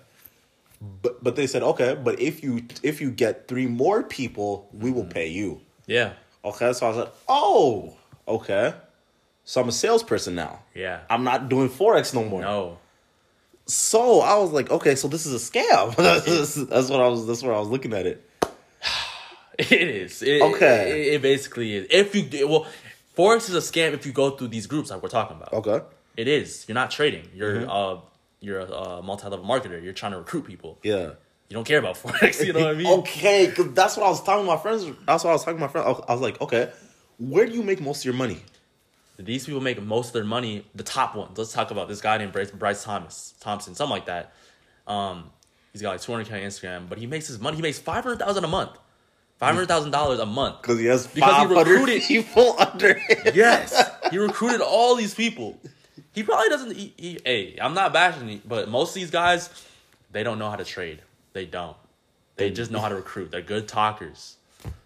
But they said, okay, but if you get 3 more people, we will pay you. Yeah. Okay, so I was like, oh, okay. So I'm a salesperson now. Yeah. I'm not doing Forex no more. No. So I was like, okay, so this is a scam. That's what I was looking at it. It is. It basically is. Forex is a scam if you go through these groups like we're talking about. Okay. It is. You're not trading. You're a multi-level marketer. You're trying to recruit people. Yeah. You don't care about Forex. You know what I mean? Okay. Because that's what I was talking to my friends. I was like, okay, where do you make most of your money? These people make most of their money, the top ones. Let's talk about this guy named Bryce Thompson, something like that. He's got like 200K on Instagram, but he makes his money. He makes $500,000 a month. $500,000 a month. Because he has 500 people under him. Yes. He recruited all these people. He probably doesn't... I'm not bashing you, but most of these guys, they don't know how to trade. They don't. They just know how to recruit. They're good talkers.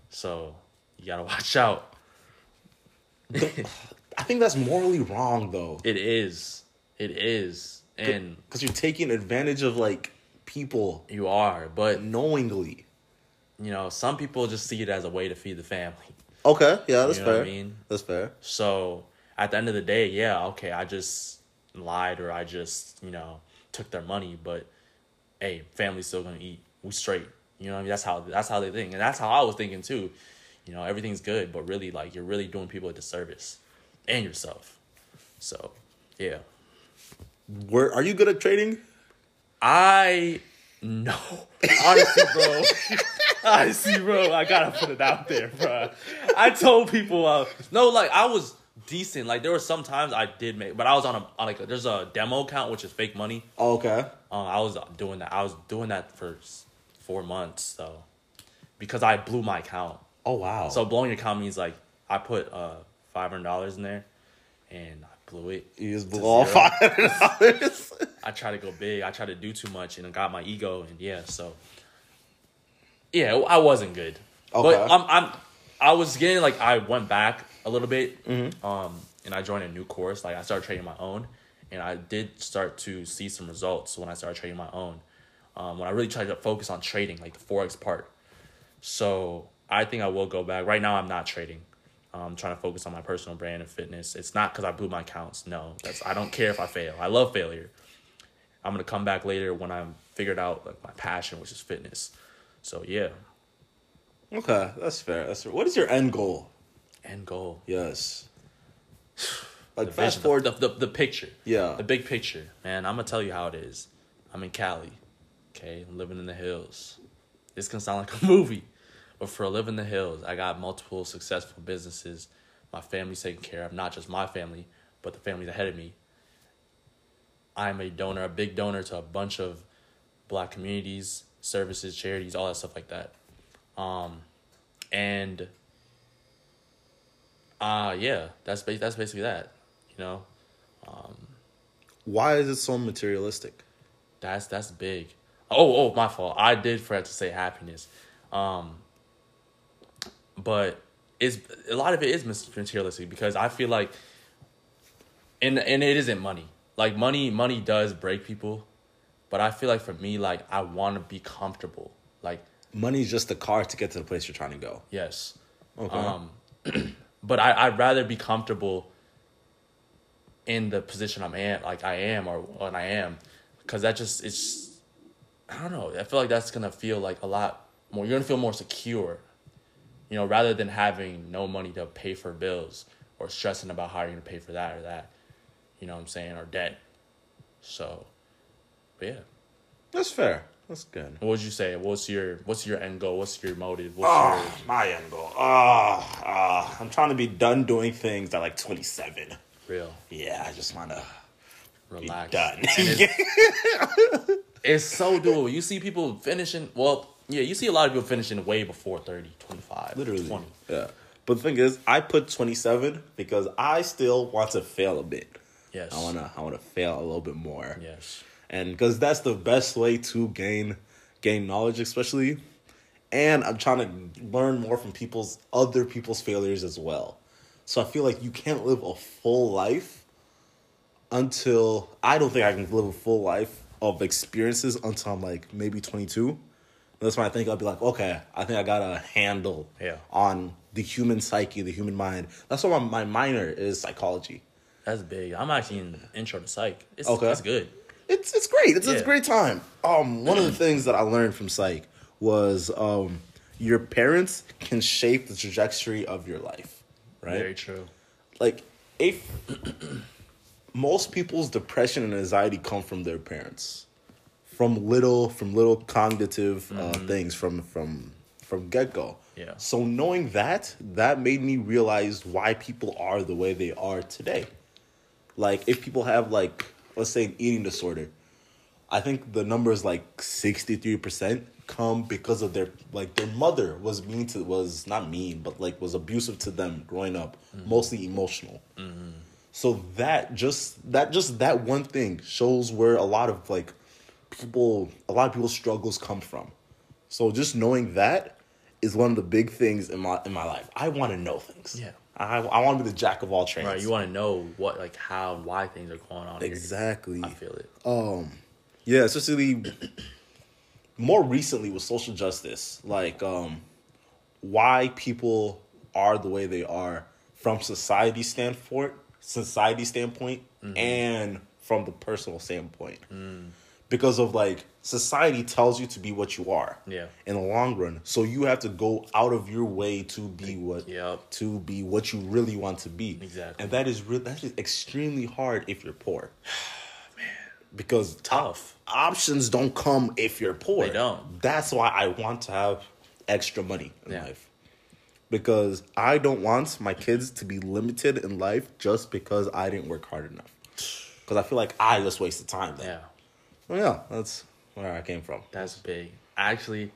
So, you gotta watch out. I think that's morally wrong, though. It is. And... because you're taking advantage of, like, people. You are, but... knowingly. You know, some people just see it as a way to feed the family. Okay, yeah, that's fair. You know what I mean? That's fair. So... at the end of the day, yeah, okay, I just lied or I just, you know, took their money, but hey, family's still gonna eat. We straight. You know what I mean? That's how they think. And that's how I was thinking too. You know, everything's good, but really, like, you're really doing people a disservice and yourself. So yeah. Are you good at trading? No. Honestly, bro, I gotta put it out there, bro. I told people I was decent. Like, there were some times I did make, but I was on there's a demo account, which is fake money. Oh, okay. I was doing that. I was doing that for 4 months, though, because I blew my account. Oh, wow. So blowing your account means, like, I put $500 in there, and I blew it. You just blew all $500? I tried to go big. I tried to do too much, and I got my ego, and yeah, so. Yeah, I wasn't good. Okay. But I was getting, like, I went back a little bit, and I joined a new course. Like, I started trading my own, and I did start to see some results when I started trading my own. When I really tried to focus on trading, like the Forex part. So I think I will go back. Right now, I'm not trading. I'm trying to focus on my personal brand and fitness. It's not because I blew my accounts. No, I don't care if I fail. I love failure. I'm gonna come back later when I've figured out, like, my passion, which is fitness. So yeah. Okay, that's fair. What is your end goal? End goal. Yes. Like, fast forward the picture. Yeah. The big picture. Man, I'm going to tell you how it is. I'm in Cali. Okay? I'm living in the hills. This can sound like a movie. But for a live in the hills, I got multiple successful businesses. My family's taken care of. Not just my family, but the families ahead of me. I'm a big donor to a bunch of Black communities, services, charities, all that stuff like that. And... Yeah, that's basically that, you know. Why is it so materialistic? That's big. Oh, my fault. I did forget to say happiness. But it's a lot of it is materialistic because I feel like, and it isn't money. Like money does break people, but I feel like for me, like I want to be comfortable. Like money's just the car to get to the place you're trying to go. Yes. Okay. But I'd rather be comfortable in the position I am, because that just it's. I don't know. I feel like that's gonna feel like a lot more. You're gonna feel more secure, you know, rather than having no money to pay for bills or stressing about how you're gonna pay for that or that, you know what I'm saying, or debt. So, but yeah, that's fair. That's good. What would you say? What's your end goal? What's your motive? My end goal. I'm trying to be done doing things at like 27. Real. Yeah, I just wanna relax. Be done. It's so doable. You see people finishing... Well, yeah, you see a lot of people finishing way before 30, 25, literally 20. Yeah. But the thing is, I put 27 because I still want to fail a bit. Yes. I want to fail a little bit more. Yes. And because that's the best way to gain knowledge, especially. And I'm trying to learn more from other people's failures as well. So I feel like you can't live a full life until... I don't think I can live a full life of experiences until I'm like maybe 22. That's when I think I'll be like, okay, I think I got a handle on the human psyche, the human mind. That's why my minor is psychology. That's big. I'm actually in intro to psych. That's good. It's great. It's a great time. One of the things that I learned from psych was your parents can shape the trajectory of your life. Right? Very true. Like most people's depression and anxiety come from their parents, from little cognitive things from get-go. Yeah. So knowing that made me realize why people are the way they are today. Like if people have like, let's say an eating disorder, I think the number is like 63% come because of their mother was abusive to them growing up, mostly emotional. Mm-hmm. So that one thing shows where a lot of people's struggles come from. So just knowing that is one of the big things in my life. I want to know things. Yeah. I want to be the jack of all trades. Right. You want to know what, like, how, why things are going on. Exactly. Here. I feel it. Yeah. Especially more recently with social justice, like, why people are the way they are from society standpoint and from the personal standpoint, because of like society tells you to be what you are in the long run, so you have to go out of your way to be what you really want to be. Exactly. And that is extremely hard if you're poor. Man, because tough options don't come if you're poor. They don't. That's why I want to have extra money in life. Because I don't want my kids to be limited in life just because I didn't work hard enough. Because I feel like I just wasted time then. Yeah. Well, yeah, that's where I came from. That's big. Actually,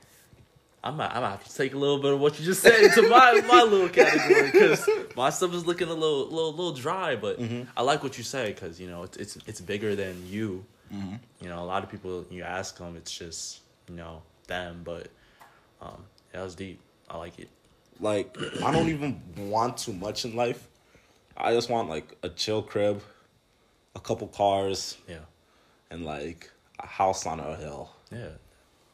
I'm gonna have to take a little bit of what you just said into my little category, because my stuff is looking a little dry. But I like what you say, because you know it's bigger than you. Mm-hmm. You know, a lot of people, you ask them, it's just, you know, them. But that was deep. I like it. Like, I don't even want too much in life. I just want, like, a chill crib, a couple cars, and, like, a house on a hill. Yeah.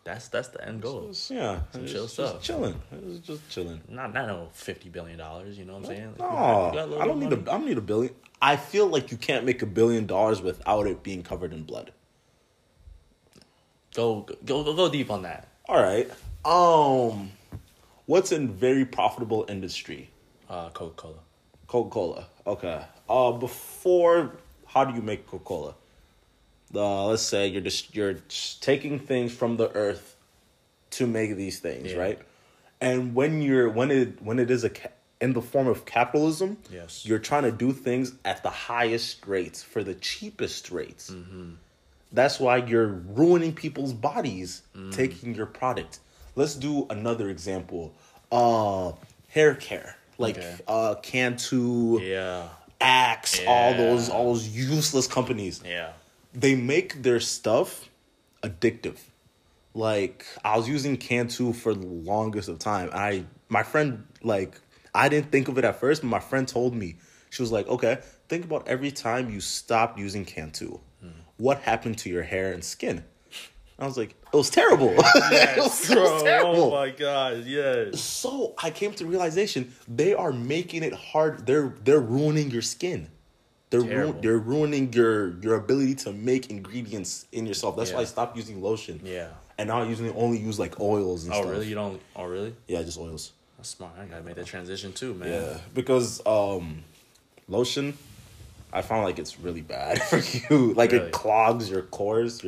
That's the end goal. Just chilling. It's just chilling. Not no $50 billion, you know what I'm saying? Like, no, I don't need a billion. I feel like you can't make $1 billion without it being covered in blood. Go deep on that. All right. What's in very profitable industry? Coca-Cola. Coca-Cola. Okay. Before, how do you make Coca-Cola? Let's say you're taking things from the earth to make these things, right? And when it is in the form of capitalism, you're trying to do things at the highest rates for the cheapest rates. Mm-hmm. That's why you're ruining people's bodies taking your product. Let's do another example. Hair care. like Cantu, Axe, all those useless companies. Yeah, they make their stuff addictive. Like, I was using Cantu for the longest of time. I didn't think of it at first, but my friend told me. She was like, okay, think about every time you stopped using Cantu. Mm. What happened to your hair and skin? I was like, it was terrible. Yes, it was terrible. Oh my God, yes. So I came to the realization, they are making it hard. They're ruining your skin. They're ruining your ability to make ingredients in yourself. That's why I stopped using lotion. Yeah. And now I usually only use like oils and stuff. Oh, really? Really? Yeah, just oils. That's smart. I gotta make that transition too, man. Yeah, because lotion, I found like it's really bad for you. Like, really? It clogs your pores.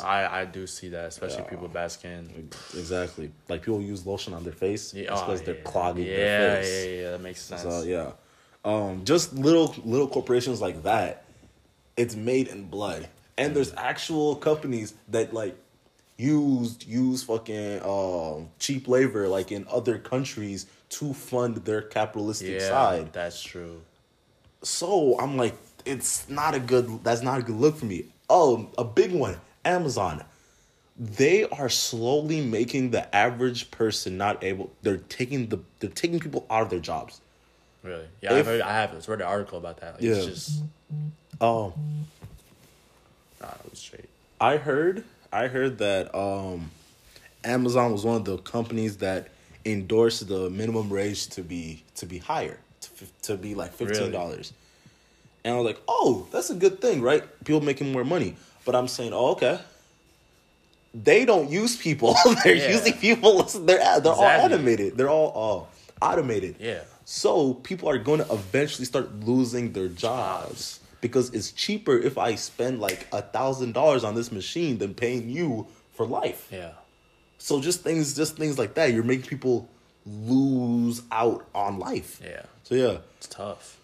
I do see that, especially people with bad skin. Exactly. Like, people use lotion on their face because they're clogging their face. Yeah, that makes sense. So, yeah. Just little corporations like that, it's made in blood. And there's actual companies that, like, use fucking cheap labor, like, in other countries to fund their capitalistic side. That's true. So I'm like, that's not a good look for me. Oh, a big one, Amazon. They are slowly making the average person they're taking people out of their jobs. Really? Yeah, I read an article about that. Like, yeah. It's just, it was straight. I heard that Amazon was one of the companies that endorsed the minimum wage to be higher, to be like $15. Really? And I was like, oh, that's a good thing, right? People making more money. But I'm saying, oh, okay. They don't use people. They're using people. They're all animated. They're all automated. Yeah. So people are going to eventually start losing their jobs. Because it's cheaper if I spend like $1,000 on this machine than paying you for life. Yeah. So just things like that. You're making people lose out on life. Yeah. So yeah, it's tough.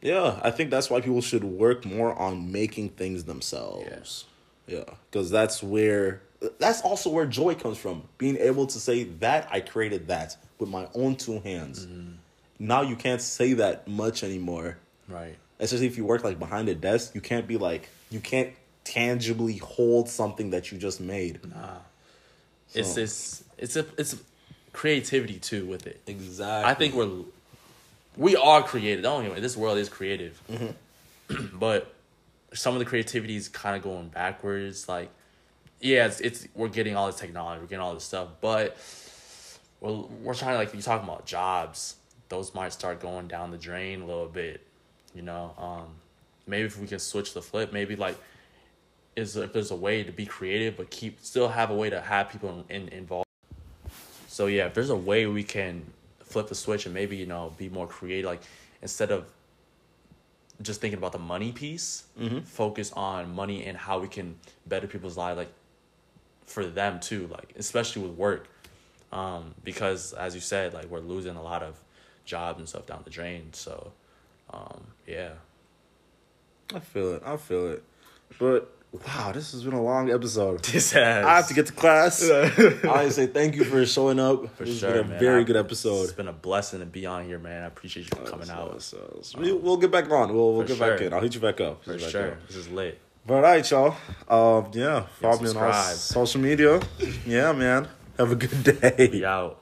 Yeah, I think that's why people should work more on making things themselves. Yeah. Yeah, because that's also where joy comes from. Being able to say that I created that with my own two hands. Mm-hmm. Now you can't say that much anymore. Right. Especially if you work like behind a desk, you can't tangibly hold something that you just made. Nah. So. It's creativity too with it. Exactly. I think we are creative. I don't even know. This world is creative. Mm-hmm. But some of the creativity is kind of going backwards. Like, yeah, it's we're getting all this technology, we're getting all this stuff, but we're trying to, like, you're talking about jobs. Those might start going down the drain a little bit, you know. Maybe if we can switch the flip, maybe like, if there's a way to be creative but still have a way to have people involved. So yeah, if there's a way we can flip the switch and maybe, you know, be more creative, like, instead of just thinking about the money piece, mm-hmm. focus on money and how we can better people's lives, like, for them too, like, especially with work, because as you said, like, we're losing a lot of jobs and stuff down the drain. So yeah, I feel it. But wow, this has been a long episode. This has. I have to get to class. I want to say thank you for showing up. For sure, man. It's been a very good episode. It's been a blessing to be on here, man. I appreciate you for coming out. We'll get back on. We'll get back in. I'll hit you back up. For sure. This is lit. But all right, y'all. Yeah, follow me on social media. Yeah, man. Have a good day. We out.